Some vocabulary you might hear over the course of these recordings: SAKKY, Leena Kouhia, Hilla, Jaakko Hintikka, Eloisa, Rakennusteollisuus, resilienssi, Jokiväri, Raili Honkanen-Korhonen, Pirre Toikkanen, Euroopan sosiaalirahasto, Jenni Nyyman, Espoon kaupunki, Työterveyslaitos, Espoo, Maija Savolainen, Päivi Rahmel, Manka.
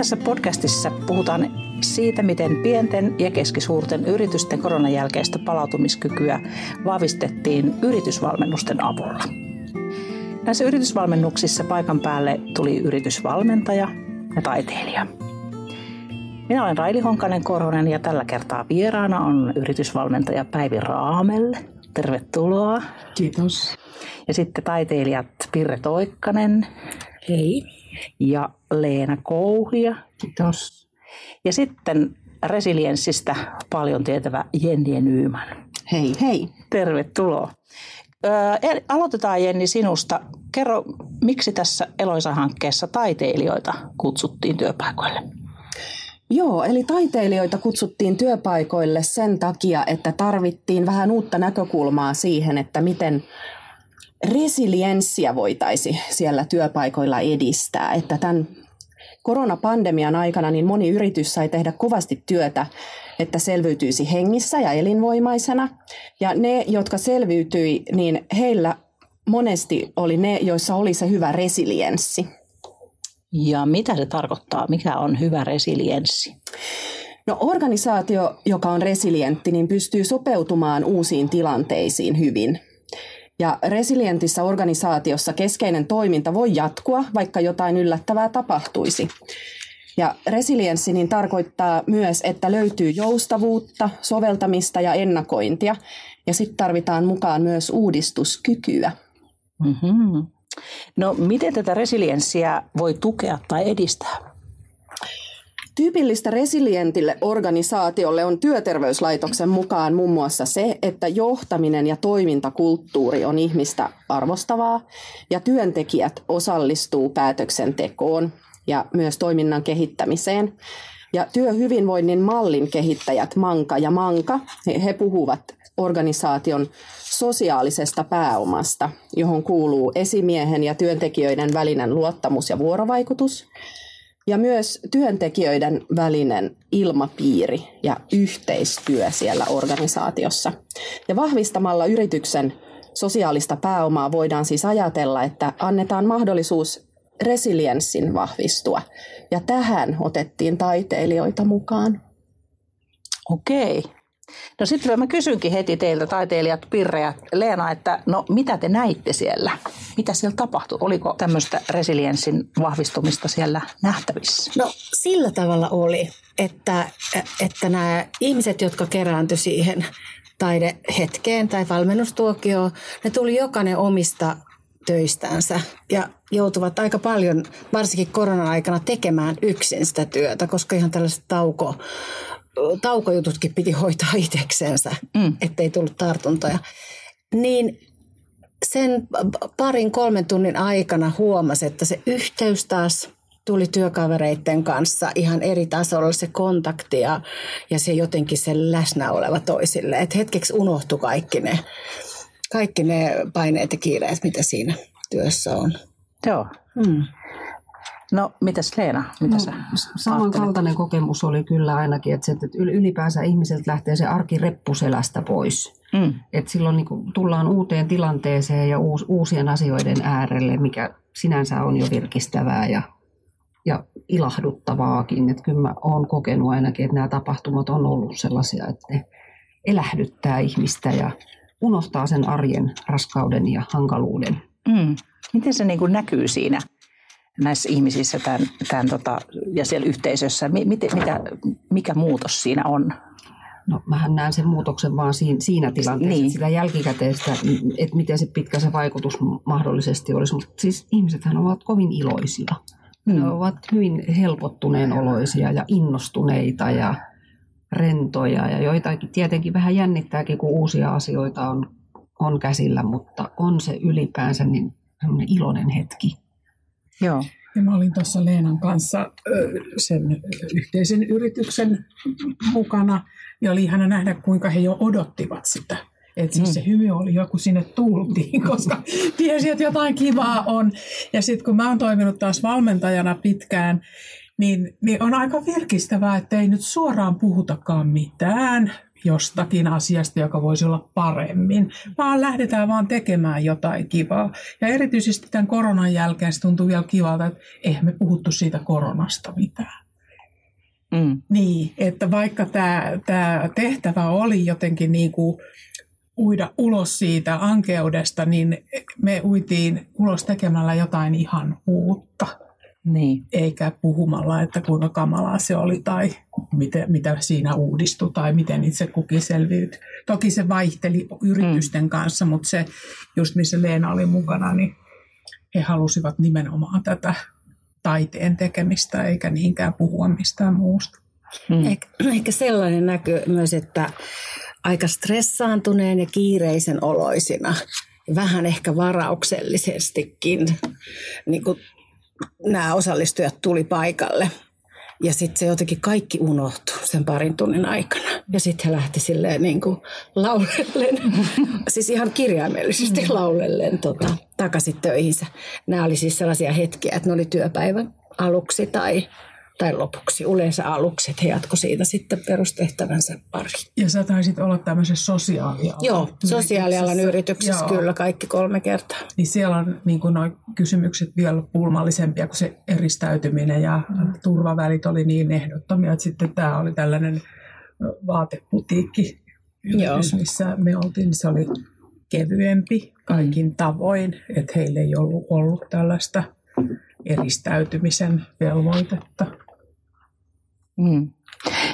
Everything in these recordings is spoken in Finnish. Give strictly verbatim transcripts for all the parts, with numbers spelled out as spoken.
Tässä podcastissa puhutaan siitä, miten pienten ja keskisuurten yritysten koronan jälkeistä palautumiskykyä vahvistettiin yritysvalmennusten avulla. Näissä yritysvalmennuksissa paikan päälle tuli yritysvalmentaja ja taiteilija. Minä olen Raili Honkanen-Korhonen ja tällä kertaa vieraana on yritysvalmentaja Päivi Rahmel. Tervetuloa. Kiitos. Ja sitten taiteilijat Pirre Toikkanen. Hei. Ja Leena Kouhia. Kiitos. Ja sitten resilienssistä paljon tietävä Jenni Nyyman. Hei. Hei. Tervetuloa. Öö, aloitetaan Jenni sinusta. Kerro, miksi tässä Eloisa-hankkeessa taiteilijoita kutsuttiin työpaikoille? Joo, eli taiteilijoita kutsuttiin työpaikoille sen takia, että tarvittiin vähän uutta näkökulmaa siihen, että miten resilienssiä voitaisiin siellä työpaikoilla edistää. Että tämän koronapandemian aikana niin moni yritys sai tehdä kovasti työtä, että selviytyisi hengissä ja elinvoimaisena. Ja ne, jotka selviytyi, niin heillä monesti oli ne, joissa oli se hyvä resilienssi. Ja mitä se tarkoittaa? Mikä on hyvä resilienssi? No, organisaatio, joka on resilientti, niin pystyy sopeutumaan uusiin tilanteisiin hyvin. Ja resilientissä organisaatiossa keskeinen toiminta voi jatkua, vaikka jotain yllättävää tapahtuisi. Ja resilienssi niin tarkoittaa myös, että löytyy joustavuutta, soveltamista ja ennakointia. Ja sitten tarvitaan mukaan myös uudistuskykyä. Mm-hmm. No, miten tätä resilienssiä voi tukea tai edistää? Tyypillistä resilientille organisaatiolle on Työterveyslaitoksen mukaan muun muassa se, että johtaminen ja toimintakulttuuri on ihmistä arvostavaa ja työntekijät osallistuu päätöksentekoon ja myös toiminnan kehittämiseen. Ja työhyvinvoinnin mallin kehittäjät Manka ja Manka, he puhuvat organisaation sosiaalisesta pääomasta, johon kuuluu esimiehen ja työntekijöiden välinen luottamus ja vuorovaikutus ja myös työntekijöiden välinen ilmapiiri ja yhteistyö siellä organisaatiossa. Ja vahvistamalla yrityksen sosiaalista pääomaa voidaan siis ajatella, että annetaan mahdollisuus resilienssin vahvistua. Ja tähän otettiin taiteilijoita mukaan. Okei. No sitten mä kysynkin heti teiltä taiteilijat Pirre ja Leena, että no mitä te näitte siellä? Mitä siellä tapahtui? Oliko tämmöistä resilienssin vahvistumista siellä nähtävissä? No sillä tavalla oli, että, että nämä ihmiset, jotka kerääntyi siihen taidehetkeen tai valmennustuokioon, ne tuli jokainen omista töistänsä ja joutuvat aika paljon, varsinkin korona-aikana, tekemään yksin sitä työtä, koska ihan tällaiset tauko taukojututkin piti hoitaa itseksensä, mm. ettei tullut tartuntoja. Niin sen parin kolmen tunnin aikana huomasi, että se yhteys taas tuli työkavereiden kanssa ihan eri tasolla, se kontakti ja, ja se jotenkin se läsnä oleva toisille. Et hetkeksi unohtui kaikki ne, kaikki ne paineet ja kiireet, mitä siinä työssä on. Joo. Mm. No, mitäs Leena? Mitä no, samankaltainen kokemus oli kyllä ainakin, että, se, että ylipäänsä ihmiseltä lähtee se arki reppuselästä pois. Mm. Että silloin niin kun tullaan uuteen tilanteeseen ja uus, uusien asioiden äärelle, mikä sinänsä on jo virkistävää ja, ja ilahduttavaakin. Että kyllä mä oon kokenut ainakin, että nämä tapahtumat on ollut sellaisia, että ne elähdyttää ihmistä ja unohtaa sen arjen raskauden ja hankaluuden. Mm. Miten se niin kun näkyy siinä? Näissä ihmisissä tämän, tämän, tota, ja siellä yhteisössä, mitä, mitä, mikä muutos siinä on? No, mähän näen sen muutoksen vaan siinä, siinä tilanteessa, niin. Sitä jälkikäteistä, että miten se pitkä se vaikutus mahdollisesti olisi. Mutta siis ihmisethän ovat kovin iloisia. Mm. Ne ovat hyvin helpottuneen oloisia ja innostuneita ja rentoja. Ja joitakin tietenkin vähän jännittääkin, kun uusia asioita on, on käsillä, mutta on se ylipäänsä niin sellainen iloinen hetki. Joo. Ja mä olin tuossa Leenan kanssa sen yhteisen yrityksen mukana ja oli ihana nähdä, kuinka he jo odottivat sitä. Että siis mm. se hymy oli joku sinne tultiin, koska tiesi, että jotain kivaa on. Ja sitten kun mä oon toiminut taas valmentajana pitkään, niin, niin on aika virkistävää, että ei nyt suoraan puhutakaan mitään jostakin asiasta, joka voisi olla paremmin, vaan lähdetään vaan tekemään jotain kivaa. Ja erityisesti tämän koronan jälkeen se tuntuu vielä kivalta, että eihän me puhuttu siitä koronasta mitään. Mm. Niin, että vaikka tämä, tämä tehtävä oli jotenkin niin kuin uida ulos siitä ankeudesta, niin me uitiin ulos tekemällä jotain ihan uutta. Niin. Eikä puhumalla, että kuinka kamalaa se oli tai mitä, mitä siinä uudistui tai miten itse kukin selviytyi. Toki se vaihteli yritysten mm. kanssa, mutta se just missä Leena oli mukana, niin he halusivat nimenomaan tätä taiteen tekemistä eikä niinkään puhua mistään muusta. Mm. Ehkä, ehkä sellainen näkyy myös, että aika stressaantuneen ja kiireisen oloisina, vähän ehkä varauksellisestikin, niin kuin nämä osallistujat tuli paikalle. Ja sitten se jotenkin kaikki unohtui sen parin tunnin aikana. Ja sitten he lähti silleen niin kuin laulellen, siis ihan kirjaimellisesti laulellen tota, takaisin töihinsä. Nämä oli siis sellaisia hetkiä, että ne oli työpäivän aluksi tai, tai lopuksi. Yleensä aluksi, että he jatkoi siitä sitten perustehtävänsä pariin. Ja sä taisit olla tämmöisessä sosiaalialan Joo, sosiaalialan yrityksessä Joo. kyllä kaikki kolme kertaa. Niin siellä on niin kuin noi kysymykset vielä pulmallisempia kuin se eristäytyminen ja mm. turvavälit oli niin ehdottomia, että sitten tämä oli tällainen vaateputiikki, missä me oltiin, se oli kevyempi kaikin tavoin, että heillä ei ollut ollut tällaista eristäytymisen velvoitetta. Mm.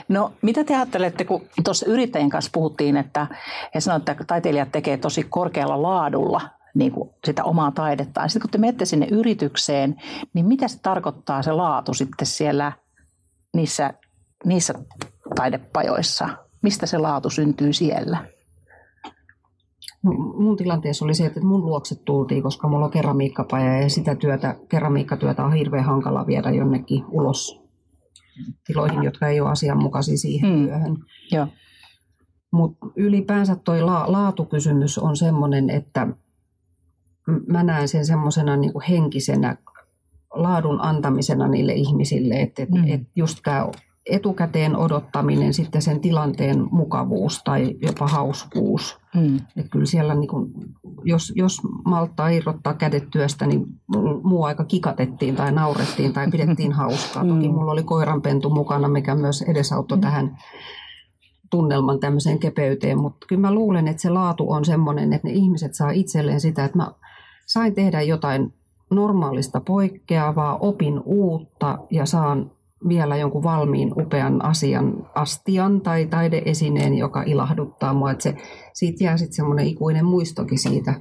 No, mitä te ajattelette, kun tuossa yrittäjien kanssa puhuttiin, että he sanoivat, että taiteilijat tekevät tosi korkealla laadulla niin kuin sitä omaa taidettaan. Sitten kun te menette sinne yritykseen, niin mitä se tarkoittaa se laatu sitten siellä niissä, niissä taidepajoissa? Mistä se laatu syntyy siellä? Mun tilanteessa oli se, että mun luokse tultiin, koska mulla on keramiikkapaja ja sitä työtä, keramiikkatyötä on hirveän hankala viedä jonnekin ulos tiloihin, jotka ei ole asianmukaisia siihen hmm. työhön. Joo. Mut ylipäänsä toi la- laatukysymys on semmoinen, että mä näen sen semmoisena niinku henkisenä laadun antamisena niille ihmisille, että et, hmm. et just tämä etukäteen odottaminen, sitten sen tilanteen mukavuus tai jopa hauskuus. Mm. Että kyllä siellä, niin kun, jos, jos malttaa irrottaa kädet työstä, niin muu aika kikatettiin tai naurettiin tai pidettiin hauskaa. Mm. Toki mulla oli koiranpentu mukana, mikä myös edesauttoi mm. tähän tunnelman tämmöiseen kepeyteen. Mutta kyllä mä luulen, että se laatu on semmoinen, että ne ihmiset saa itselleen sitä, että mä sain tehdä jotain normaalista poikkeavaa, opin uutta ja saan vielä jonkun valmiin upean asian astian tai taideesineen, joka ilahduttaa mua. Että se, siitä jää sitten semmoinen ikuinen muistokin siitä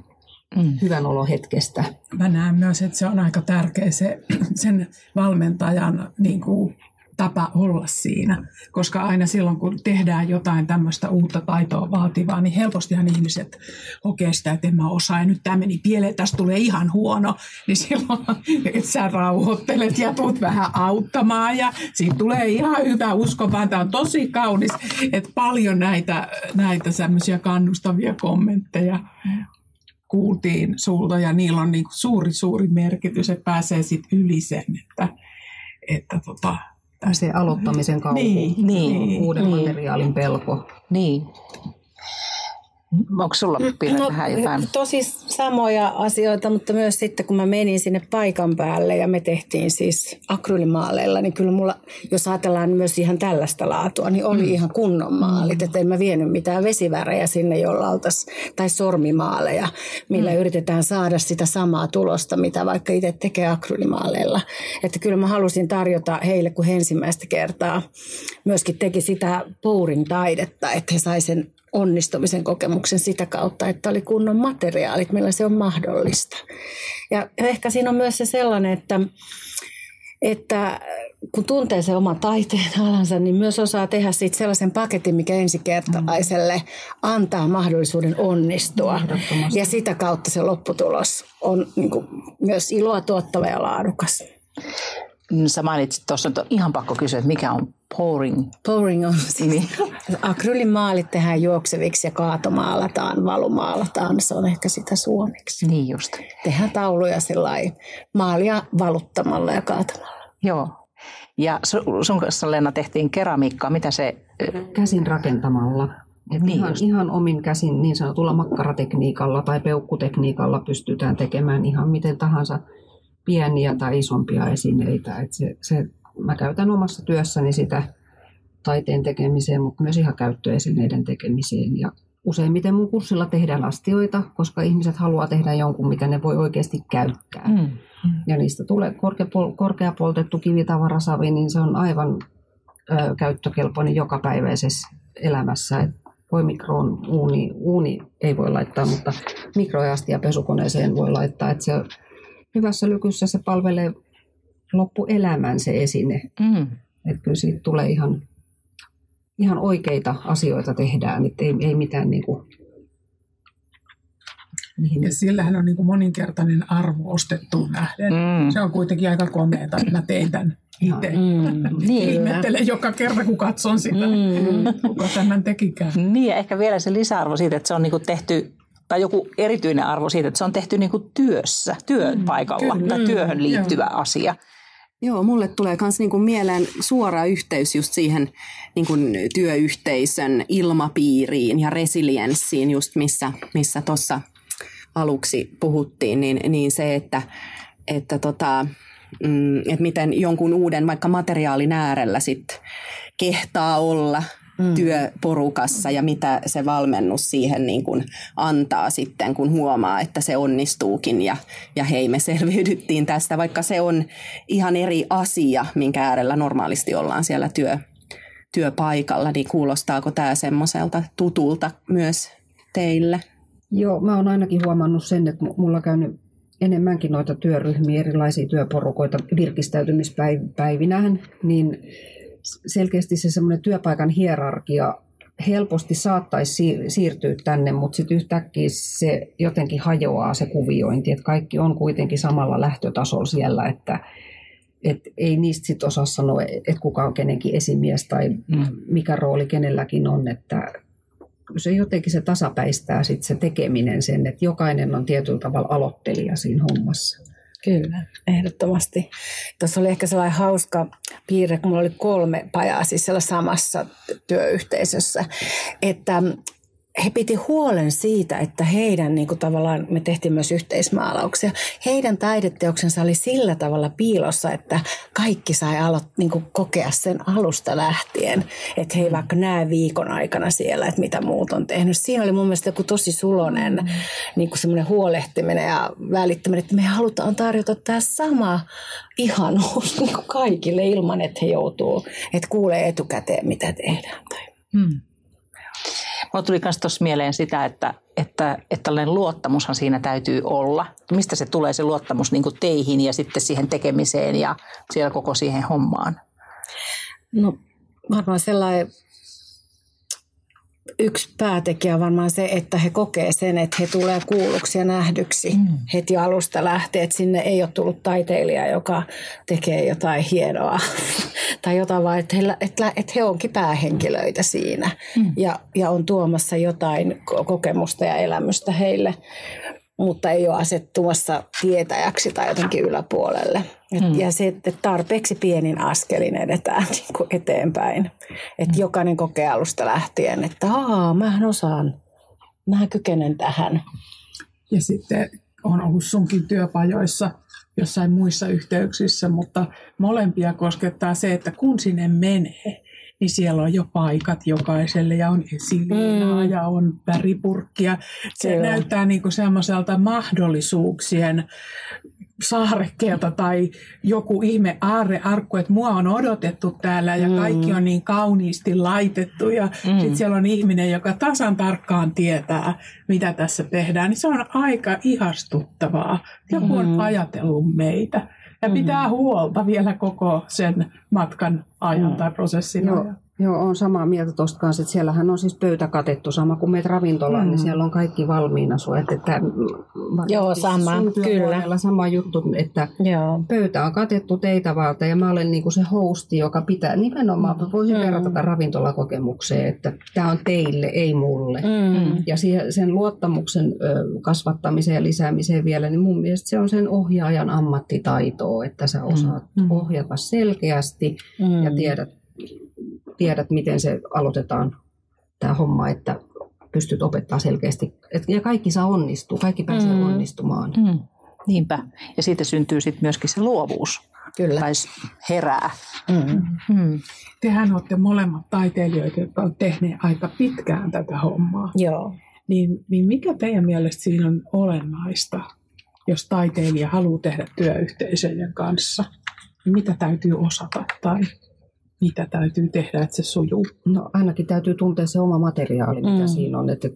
mm. hyvän olohetkestä. Mä näen myös, että se on aika tärkeä se, sen valmentajan niin kuin, tapa olla siinä. Koska aina silloin, kun tehdään jotain tämmöistä uutta taitoa vaativaa, niin helpostihan ihmiset hokee sitä, että en mä osaa ja nyt tämä meni pieleen, tästä tulee ihan huono. Niin silloin, että sä rauhoittelet ja tuut vähän auttamaan ja siitä tulee ihan hyvä usko, vaan tämä on tosi kaunis. Että paljon näitä, näitä semmoisia kannustavia kommentteja kuultiin sulta ja niillä on niinku suuri, suuri merkitys, että pääsee sitten yli sen, että, että tota... Se aloittamisen kauhu, niin, niin, uuden niin, materiaalin pelko. Niin. Onko sulla, Pirre, no, vähän jotain? Tosi samoja asioita, mutta myös sitten kun mä menin sinne paikan päälle ja me tehtiin siis akryylimaaleilla, niin kyllä mulla, jos ajatellaan myös ihan tällaista laatua, niin oli mm. ihan kunnon maalit. Että en mä vienyt mitään vesivärejä sinne, jolla oltaisiin, tai sormimaaleja, millä mm. yritetään saada sitä samaa tulosta, mitä vaikka itse tekee akryylimaaleilla. Että kyllä mä halusin tarjota heille, kun he ensimmäistä kertaa myöskin teki sitä pourin taidetta, että he sai sen onnistumisen kokemuksen sitä kautta, että oli kunnon materiaalit, millä se on mahdollista. Ja ehkä siinä on myös se sellainen, että, että kun tuntee sen oman taiteen alansa, niin myös osaa tehdä siitä sellaisen paketin, mikä ensikertalaiselle antaa mahdollisuuden onnistua. Ja sitä kautta se lopputulos on niin kuin myös iloa tuottava ja laadukas. Sä mainitsit tuossa, että on ihan pakko kysyä, että mikä on pouring? Pouring on siis akrylimaalit tehdään juokseviksi ja kaatomaalataan, valumaalataan. Se on ehkä sitä suomeksi. Niin just. Tehdään tauluja sellainen maalia valuttamalla ja kaatamalla. Joo. Ja sun kanssa, Leena, tehtiin keramiikkaa. Mitä se... Käsin rakentamalla. Niin ihan, ihan omin käsin niin sanotulla makkaratekniikalla tai peukkutekniikalla pystytään tekemään ihan miten tahansa pieniä tai isompia esineitä. Et se, se, mä käytän omassa työssäni sitä taiteen tekemiseen, mutta myös ihan käyttöesineiden tekemiseen. Ja useimmiten mun kurssilla tehdään astioita, koska ihmiset haluaa tehdä jonkun, mitä ne voi oikeasti käyttää. Mm. Ja niistä tulee korkeapoltettu kivitavarasavi, niin se on aivan ö, käyttökelpoinen jokapäiväisessä elämässä. Et voi mikroon, uuni, uuni ei voi laittaa, mutta mikroastia pesukoneeseen voi laittaa. Et se hyvässä lykyssä se palvelee loppuelämän se esine. Mm. Et kyllä siitä tulee ihan... Ihan oikeita asioita tehdään, että ei, ei mitään niin kuin... Niin. Ja sillähän on niin kuin moninkertainen arvo ostettuun nähden. Mm. Se on kuitenkin aika komeeta, että mä tein tämän itse. Mm. Niin. Ihmettelen joka kerta, kun katson sitä, mm. kuka tämän tekikään. Niin, ja ehkä vielä se lisäarvo siitä, että se on niin kuin tehty... Tai joku erityinen arvo siitä, että se on tehty niin kuin työssä, työpaikalla, mm. tai työhön liittyvä mm. asia. Joo, mulle tulee myös niinku mieleen suora yhteys just siihen niinku työyhteisön ilmapiiriin ja resilienssiin, just missä missä tuossa aluksi puhuttiin, niin, niin se, että, että, tota, että miten jonkun uuden vaikka materiaalin äärellä sit kehtaa olla mm. työporukassa ja mitä se valmennus siihen niin kuin antaa sitten, kun huomaa, että se onnistuukin ja, ja hei, me selviydyttiin tästä, vaikka se on ihan eri asia, minkä äärellä normaalisti ollaan siellä työ, työpaikalla, niin kuulostaako tämä semmoiselta tutulta myös teille? Joo, mä oon ainakin huomannut sen, että mulla on käynyt enemmänkin noita työryhmiä, erilaisia työporukoita virkistäytymispäivinään, niin selkeästi se semmoinen työpaikan hierarkia helposti saattaisi siirtyä tänne, mutta sitten yhtäkkiä se jotenkin hajoaa se kuviointi, että kaikki on kuitenkin samalla lähtötasolla siellä, että et ei niistä sit osaa sanoa, että kuka on kenenkin esimies tai mikä rooli kenelläkin on, että se jotenkin se tasapäistää sit se tekeminen sen, että jokainen on tietyllä tavalla aloittelija siinä hommassa. Kyllä, ehdottomasti. Tuossa oli ehkä sellainen hauska piirre, kun mulla oli kolme pajaa siis siellä samassa työyhteisössä, että he piti huolen siitä, että heidän, niin kuin tavallaan me tehtiin myös yhteismaalauksia, heidän taideteoksensa oli sillä tavalla piilossa, että kaikki sai alo- niin kuin kokea sen alusta lähtien, että he ei vaikka näe viikon aikana siellä, että mitä muut on tehnyt. Siinä oli mun mielestä joku tosi suloinen mm. niin kuin semmoinen huolehtiminen ja välittäminen, että me halutaan tarjota tämä sama ihanuus niin kuin kaikille ilman, että he joutuu, että kuulee etukäteen, mitä tehdään. Mm. Minulla tuli myös tuossa mieleen sitä, että, että, että tällainen luottamushan siinä täytyy olla. Mistä se tulee se luottamus niin kuin teihin ja sitten siihen tekemiseen ja siellä koko siihen hommaan? No varmaan sellainen yksi päätekijä on varmaan se, että he kokee sen, että he tulee kuulluksi ja nähdyksi mm. heti alusta lähtee. Että sinne ei ole tullut taiteilija, joka tekee jotain hienoa tai jotain, vaan että he, että he onkin päähenkilöitä siinä mm. ja, ja on tuomassa jotain kokemusta ja elämystä heille, mutta ei ole asettumassa tietäjäksi tai jotenkin yläpuolelle. Et, mm. Ja se, että tarpeeksi pienin askelin edetään niin kuin eteenpäin. Että mm. jokainen kokee alusta lähtien, että aah, mähän osaan, mähän kykenen tähän. Ja sitten on ollut sunkin työpajoissa jossain muissa yhteyksissä, mutta molempia koskettaa se, että kun sinne menee, niin siellä on jo paikat jokaiselle ja on esiliinaa mm. ja on väripurkkia. Se Kyllä. näyttää niin kuin semmoiselta mahdollisuuksien saarekkeelta tai joku ihme aarrearkku, että mua on odotettu täällä ja mm. kaikki on niin kauniisti laitettu ja mm. sitten siellä on ihminen, joka tasan tarkkaan tietää, mitä tässä tehdään. Niin se on aika ihastuttavaa. Joku mm. on ajatellut meitä. Ja pitää huolta vielä koko sen matkan ajan tai prosessin ajan. Joo, joo, olen samaa mieltä tuosta kanssa, että siellähän on siis pöytä katettu, sama kuin meet ravintolaan, mm. niin siellä on kaikki valmiina sua. Että, että joo, sama, kyllä. Sama juttu, että joo. Pöytä on katettu teitä varten ja mä olen niin kuin se hosti, joka pitää nimenomaan, mm. voisin verrata mm. ravintolakokemukseen, että tämä on teille, ei mulle. Mm. Ja siihen, sen luottamuksen kasvattamiseen ja lisäämiseen vielä, niin mun mielestä se on sen ohjaajan ammattitaitoa, että sä osaat mm. ohjata selkeästi mm. ja tiedät, tiedät, miten se aloitetaan tämä homma, että pystyt opettamaan selkeästi. Et, ja kaikki saa onnistua, kaikki pääsee mm. onnistumaan. Mm. Niinpä. Ja siitä syntyy sitten myöskin se luovuus. Kyllä. Tai herää. Mm. Mm. Tehän olette molemmat taiteilijoita, jotka ovat tehneet aika pitkään tätä hommaa. Joo. Niin, niin mikä teidän mielestä siinä on olennaista, jos taiteilija haluaa tehdä työyhteisöjen kanssa? Mitä täytyy osata tai mitä täytyy tehdä, että se sujuu? No ainakin täytyy tuntea se oma materiaali, mitä mm. siinä on. Että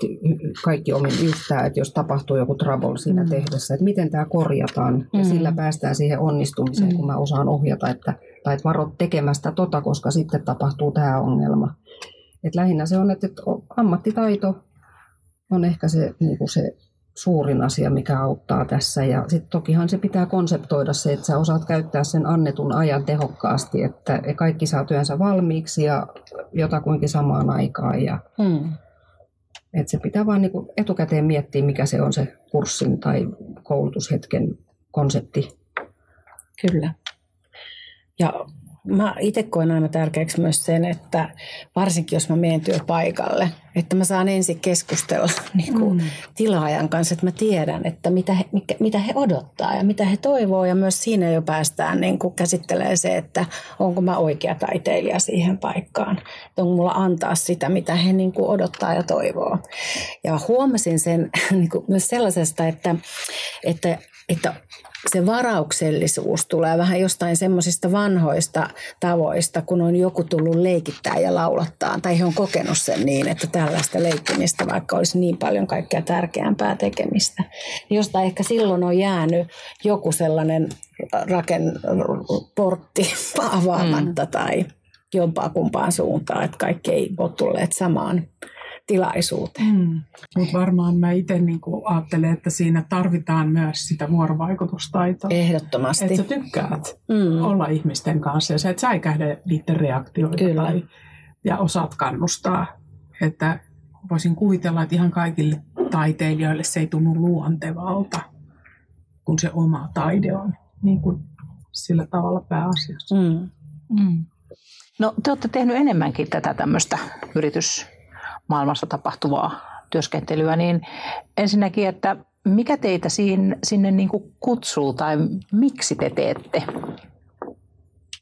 kaikki omin yhtään, että jos tapahtuu joku trouble siinä mm. tehdessä, että miten tämä korjataan. Mm. Ja sillä päästään siihen onnistumiseen, mm. kun mä osaan ohjata, että, tai että varo tekemästä tota, koska sitten tapahtuu tämä ongelma. Et lähinnä se on, että ammattitaito on ehkä se, niin kuin se suurin asia, mikä auttaa tässä. Ja sitten tokihan se pitää konseptoida se, että sä osaat käyttää sen annetun ajan tehokkaasti, että kaikki saa työnsä valmiiksi ja jotakuinkin samaan aikaan. Ja hmm. että se pitää vaan niin kuin etukäteen miettiä, mikä se on se kurssin tai koulutushetken konsepti. Kyllä. Ja mä itse koen aina tärkeäksi myös sen, että varsinkin jos mä menen työpaikalle, että mä saan ensin keskustella niin kuin mm. tilaajan kanssa, että mä tiedän, että mitä he, mikä, mitä he odottaa ja mitä he toivoo. Ja myös siinä jo päästään niin kuin käsittelemään se, että onko mä oikea taiteilija siihen paikkaan. Että onko mulla antaa sitä, mitä he niin kuin odottaa ja toivoo. Ja huomasin sen niin kuin myös sellaisesta, että... että, että se varauksellisuus tulee vähän jostain semmoisista vanhoista tavoista, kun on joku tullut leikittää ja laulattaa. Tai he on kokenut sen niin, että tällaista leikkimistä, vaikka olisi niin paljon kaikkea tärkeämpää tekemistä. Josta ehkä silloin on jäänyt joku sellainen rakenportti avaamatta mm. tai jompaa kumpaan suuntaan, että kaikki ei ole tulleet samaan tilaisuuteen. Mm. Mutta varmaan mä itse niinku ajattelen, että siinä tarvitaan myös sitä vuorovaikutustaitoa. Ehdottomasti. Että sä tykkäät mm. olla ihmisten kanssa ja sä et säikähde niiden reaktioita. Kyllä. Tai, ja osaat kannustaa. Että voisin kuvitella, että ihan kaikille taiteilijoille se ei tunnu luontevalta, kun se oma taide on niin kuin sillä tavalla pääasiassa. Mm. Mm. No te olette tehnyt enemmänkin tätä tämmöistä yritys maailmassa tapahtuvaa työskentelyä, niin ensinnäkin, että mikä teitä sinne, sinne niin kuin kutsuu tai miksi te teette?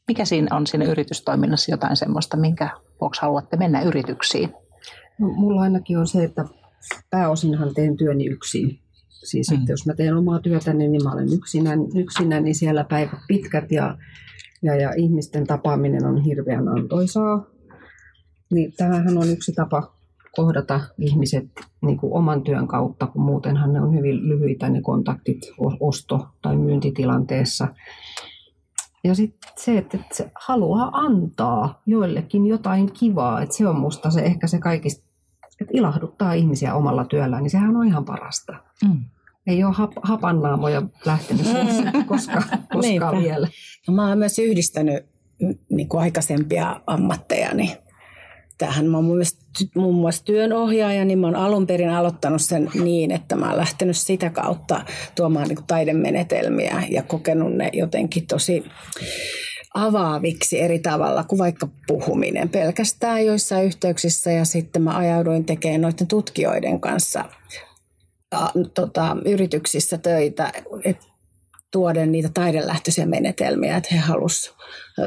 Mikä siinä on siinä yritystoiminnassa jotain semmoista, minkä vuoksi haluatte mennä yrityksiin? No, mulla ainakin on se, että pääosinhan teen työni yksin. Siis mm. että jos mä teen omaa työtäni, niin mä olen yksinä, yksinä niin siellä päivät pitkät ja, ja, ja ihmisten tapaaminen on hirveän antoisaa. Niin tämähän on yksi tapa kohdata ihmiset niin kuin oman työn kautta, kun muutenhan ne on hyvin lyhyitä ne kontaktit osto- tai myyntitilanteessa. Ja sitten se, että se haluaa antaa joillekin jotain kivaa, että se on musta se ehkä se kaikista, että ilahduttaa ihmisiä omalla työllään, niin sehän on ihan parasta. Mm. Ei ole hap- hapannaamoja lähtenyt mm. koskaan, koskaan vielä. No, mä oon myös yhdistänyt niin kuin aikaisempia ammattejani. Tähän mä oon muun muassa työnohjaaja, niin mä oon alun perin aloittanut sen niin, että mä oon lähtenyt sitä kautta tuomaan niin taidemenetelmiä ja kokenut ne jotenkin tosi avaaviksi eri tavalla kuin vaikka puhuminen pelkästään joissain yhteyksissä. Ja sitten mä ajauduin tekemään noiden tutkijoiden kanssa ja, tota, yrityksissä töitä, että tuoden niitä taidelähtöisiä menetelmiä, että he halusivat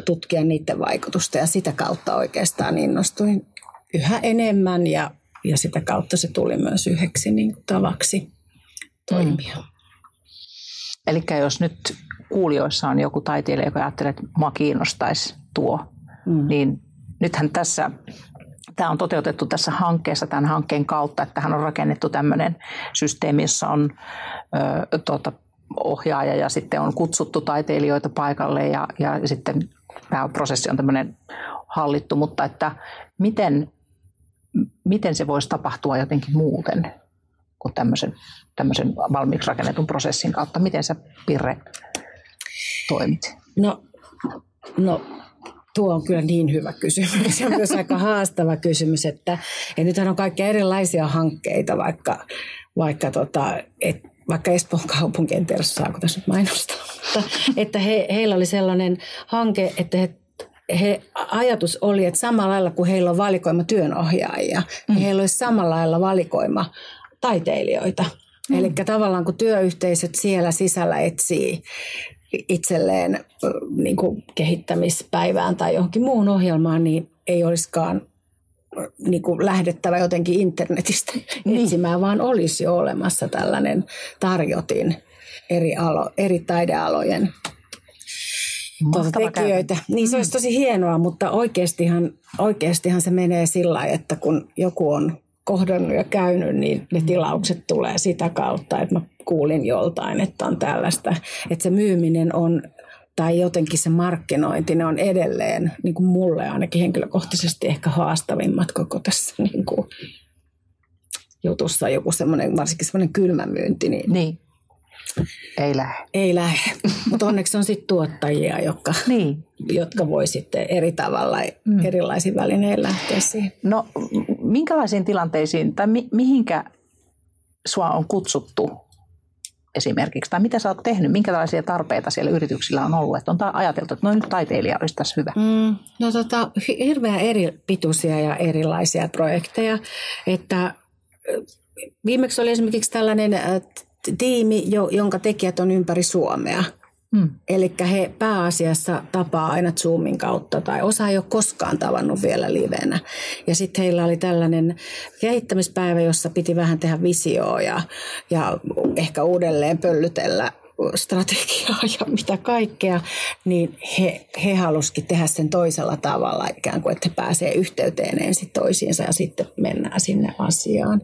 tutkia niiden vaikutusta ja sitä kautta oikeastaan innostuin yhä enemmän ja, ja sitä kautta se tuli myös yhdeksi niin kuin tavaksi toimia. Mm. Eli jos nyt kuulijoissa on joku taiteilija, joka ajattelee, että mua kiinnostaisi tuo, mm. niin nythän tässä... Tämä on toteutettu tässä hankkeessa, tämän hankkeen kautta, että tähän on rakennettu tämmöinen systeemi, jossa on... Ö, tuota, ohjaaja ja sitten on kutsuttu taiteilijoita paikalle ja, ja sitten tämä prosessi on tämmöinen hallittu, mutta että miten, miten se voisi tapahtua jotenkin muuten kuin tämmöisen, tämmöisen valmiiksi rakennetun prosessin kautta? Miten sä, Pirre, toimit? No, no tuo on kyllä niin hyvä kysymys. Se on myös aika haastava kysymys, että ja nythän on kaikkia erilaisia hankkeita, vaikka, vaikka tota, että vaikka Espoon kaupunki, en tiedä saako tässä nyt mainostaa, mutta että he, heillä oli sellainen hanke, että he, he, ajatus oli, että samalla lailla kuin heillä on valikoima työnohjaajia, mm. niin heillä olisi samalla lailla valikoima taiteilijoita. Mm. Eli tavallaan kun työyhteisöt siellä sisällä etsii itselleen niin kuin kehittämispäivään tai johonkin muuhun ohjelmaan, niin ei olisikaan niin kuin lähdettävä jotenkin internetistä niin. etsimään, vaan olisi jo olemassa tällainen tarjotin eri, alo, eri taidealojen tekijöitä. Niin se olisi tosi hienoa, mutta oikeastihan, oikeastihan se menee sillä lailla, että kun joku on kohdannut ja käynyt, niin ne tilaukset tulee sitä kautta, että mä kuulin joltain, että on tällaista. Että se myyminen on, tai jotenkin se markkinointi, ne on edelleen, niin kuin mulle ainakin henkilökohtaisesti ehkä haastavimmat koko tässä niin kuin jutussa. Joku semmoinen, varsinkin semmoinen kylmämyynti. Niin, niin. Ei lähe. Ei lähe. Mutta onneksi on sitten tuottajia, jotka, niin. jotka voi sitten eri tavalla, mm. erilaisin välinein lähteä siihen. No, minkälaisiin tilanteisiin tai mi- mihinkä sua on kutsuttu esimerkiksi? Tai mitä sä oot tehnyt? Minkälaisia tarpeita siellä yrityksillä on ollut? Että on ta- ajateltu, että no nyt taiteilija olisi tässä hyvä. Mm, no tota, hirveän eri pituisia ja erilaisia projekteja. Että viimeksi oli esimerkiksi tällainen tiimi, jonka tekijät on ympäri Suomea. Hmm. Eli he pääasiassa tapaa aina Zoomin kautta tai osa ei ole koskaan tavannut vielä livenä. Ja sitten heillä oli tällainen kehittämispäivä, jossa piti vähän tehdä visioa ja, ja ehkä uudelleen pöllytellä strategiaa ja mitä kaikkea. Niin he, he halusikin tehdä sen toisella tavalla ikään kuin, että he pääsee yhteyteen ensin toisiinsa ja sitten mennään sinne asiaan.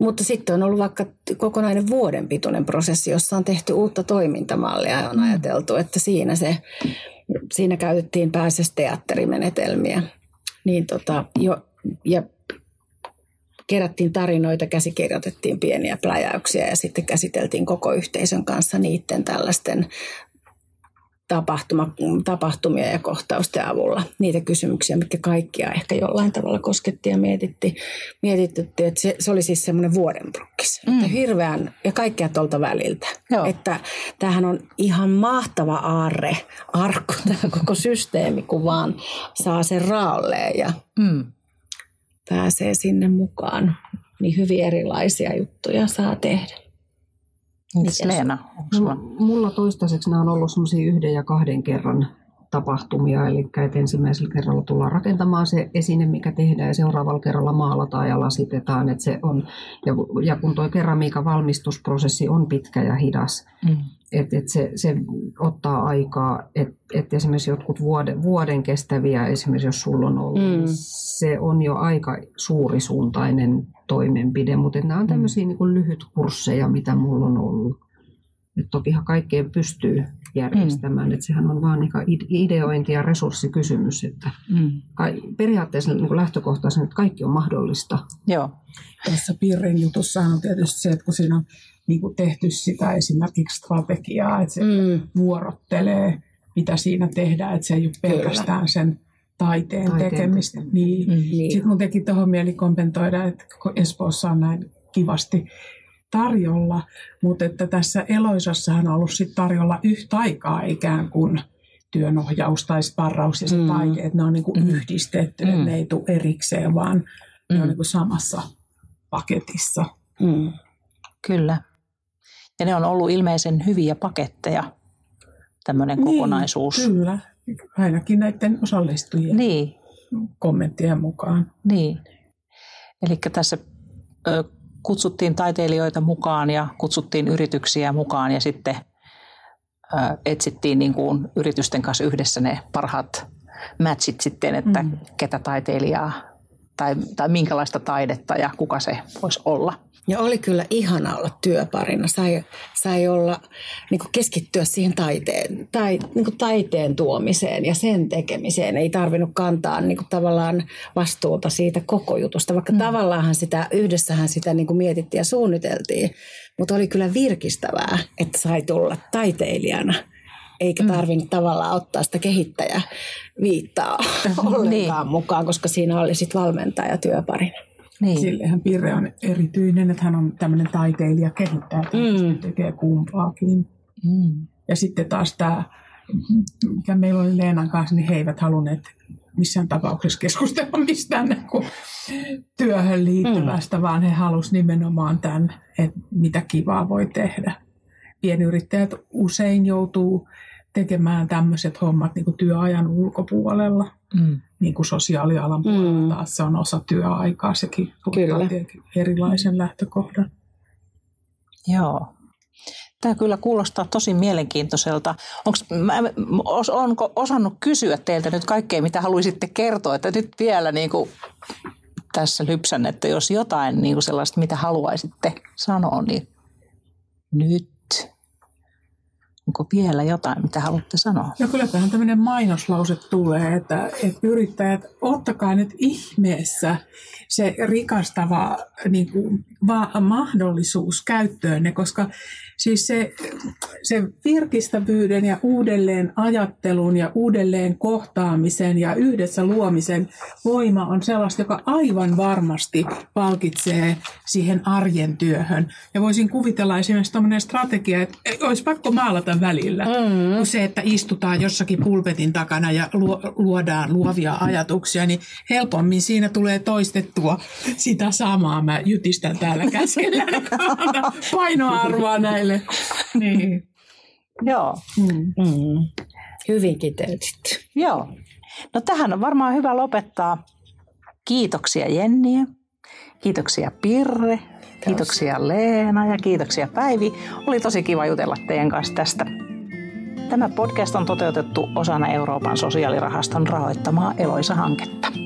Mutta sitten on ollut vaikka kokonainen vuoden pituinen prosessi, jossa on tehty uutta toimintamallia ja on ajateltu, että siinä, se, siinä käytettiin pääasiassa teatterimenetelmiä. Niin tota, jo, ja kerättiin tarinoita, käsikirjoitettiin pieniä pläjäyksiä ja sitten käsiteltiin koko yhteisön kanssa niiden tällaisten tapahtuma, tapahtumia ja kohtausten avulla niitä kysymyksiä, mitkä kaikkia ehkä jollain tavalla kosketti ja mietitti. Mietitytti, että se, se oli siis semmoinen vuoden brukkis. Mm. Että hirveän, ja kaikkea tuolta väliltä. Joo. Että tämähän on ihan mahtava aarre, arkku, tämä koko systeemi, kun vaan saa sen raalleen ja mm. pääsee sinne mukaan. Niin hyvin erilaisia juttuja saa tehdä. Mites Leena? Sulla? Mulla toistaiseksi nämä on ollut semmoisia yhden ja kahden kerran tapahtumia, eli ensimmäisellä kerralla tullaan rakentamaan se esine, mikä tehdään, ja seuraavalla kerralla maalataan ja lasitetaan. Että se on, ja, ja kun tuo keramiikan valmistusprosessi on pitkä ja hidas, mm. että et se, se ottaa aikaa, että et esimerkiksi jotkut vuoden, vuoden kestäviä, esimerkiksi jos sulla on ollut, mm. se on jo aika suurisuuntainen toimenpide, mutta nämä on tämmöisiä niin kuin lyhytkursseja, mitä mulla on ollut. Et tokihan kaikkeen pystyy järjestämään, mm. että sehän on vaan ideointi- ja resurssikysymys. Että mm. periaatteessa niin kuin lähtökohtaisesti, että kaikki on mahdollista. Joo. Tässä Pirren jutussahan on tietysti se, että kun siinä on niin kuin tehty sitä esimerkiksi strategiaa, että se mm. vuorottelee, mitä siinä tehdään, että se ei ole pelkästään Kyllä. sen taiteen, taiteen tekemistä. Niin. Mm, niin. Sitten mun teki tuohon mieli kompentoida, että Espoossa on näin kivasti tarjolla, mutta että tässä Eloisassahan on ollut sit tarjolla yhtä aikaa ikään kuin työnohjaus tai sparraus ja se mm. taide, että ne on niinku mm. yhdistetty, mm. ne ei tule erikseen, vaan mm. ne on niinku samassa paketissa. Mm. Kyllä. Ja ne on ollut ilmeisen hyviä paketteja, tämmöinen niin, kokonaisuus. Kyllä, ainakin näiden osallistujien niin. kommenttien mukaan. Niin. Eli tässä ö, kutsuttiin taiteilijoita mukaan ja kutsuttiin yrityksiä mukaan ja sitten ö, etsittiin niin kuin yritysten kanssa yhdessä ne parhaat matchit sitten, että mm. ketä taiteilijaa tai, tai minkälaista taidetta ja kuka se voisi olla. Ja oli kyllä ihana olla työparina. Sai, sai olla, niin kuin keskittyä siihen taiteen, tai, niin kuin taiteen tuomiseen ja sen tekemiseen. Ei tarvinnut kantaa niin kuin tavallaan vastuuta siitä koko jutusta, vaikka mm. tavallaan sitä, yhdessähän sitä niin kuin mietittiin ja suunniteltiin. Mutta oli kyllä virkistävää, että sai tulla taiteilijana. Eikä tarvinnut mm. tavallaan ottaa sitä kehittäjäviittaa ollenkaan niin. mukaan, koska siinä oli sitten valmentaja työparina. Niin. Sillehän Pirre on erityinen, että hän on tämmöinen taiteilija kehittää, mm. tekee kumpaakin. Mm. Ja sitten taas tämä, mikä meillä oli Leenan kanssa, niin he eivät halunneet missään tapauksessa keskustella mistään niin kuin työhön liittyvästä, mm. vaan he halusivat nimenomaan tämän, että mitä kivaa voi tehdä. pienyrittäjät usein joutuu tekemään tämmöiset hommat niin kuin työajan ulkopuolella, mm. niin kuin sosiaalialan puolella taas se on osa työaikaa, sekin tuottaa tietenkin erilaisen lähtökohdan. Joo. Tämä kyllä kuulostaa tosi mielenkiintoiselta. Onks, mä, os, onko osannut kysyä teiltä nyt kaikkea, mitä haluaisitte kertoa? Että nyt vielä niin kuin tässä lypsän, että jos jotain niin kuin sellaista, mitä haluaisitte sanoa, niin nyt. Onko vielä jotain, mitä haluatte sanoa? Ja kyllä tähän tämmöinen mainoslause tulee, että, että yrittäjät, ottakaa nyt ihmeessä se rikastava niin kuin, va- mahdollisuus käyttöönne, koska siis se, se virkistävyyden ja uudelleen ajattelun ja uudelleen kohtaamisen ja yhdessä luomisen voima on sellaista, joka aivan varmasti palkitsee siihen arjen työhön. Ja voisin kuvitella esimerkiksi tämmöinen strategia, että olisi pakko maalata välillä. Mm. Se, että istutaan jossakin pulpetin takana ja luodaan luovia ajatuksia, niin helpommin siinä tulee toistettua sitä samaa. Mä jytistän täällä käsillä painoarvoa näille. Niin. Joo. Mm. Mm. Hyvin kiteytetty. Joo. No tähän on varmaan hyvä lopettaa. Kiitoksia Jenniä. Kiitoksia Pirre. Kiitoksia Leena ja kiitoksia Päivi. Oli tosi kiva jutella teidän kanssa tästä. Tämä podcast on toteutettu osana Euroopan sosiaalirahaston rahoittamaa Eloisa-hanketta.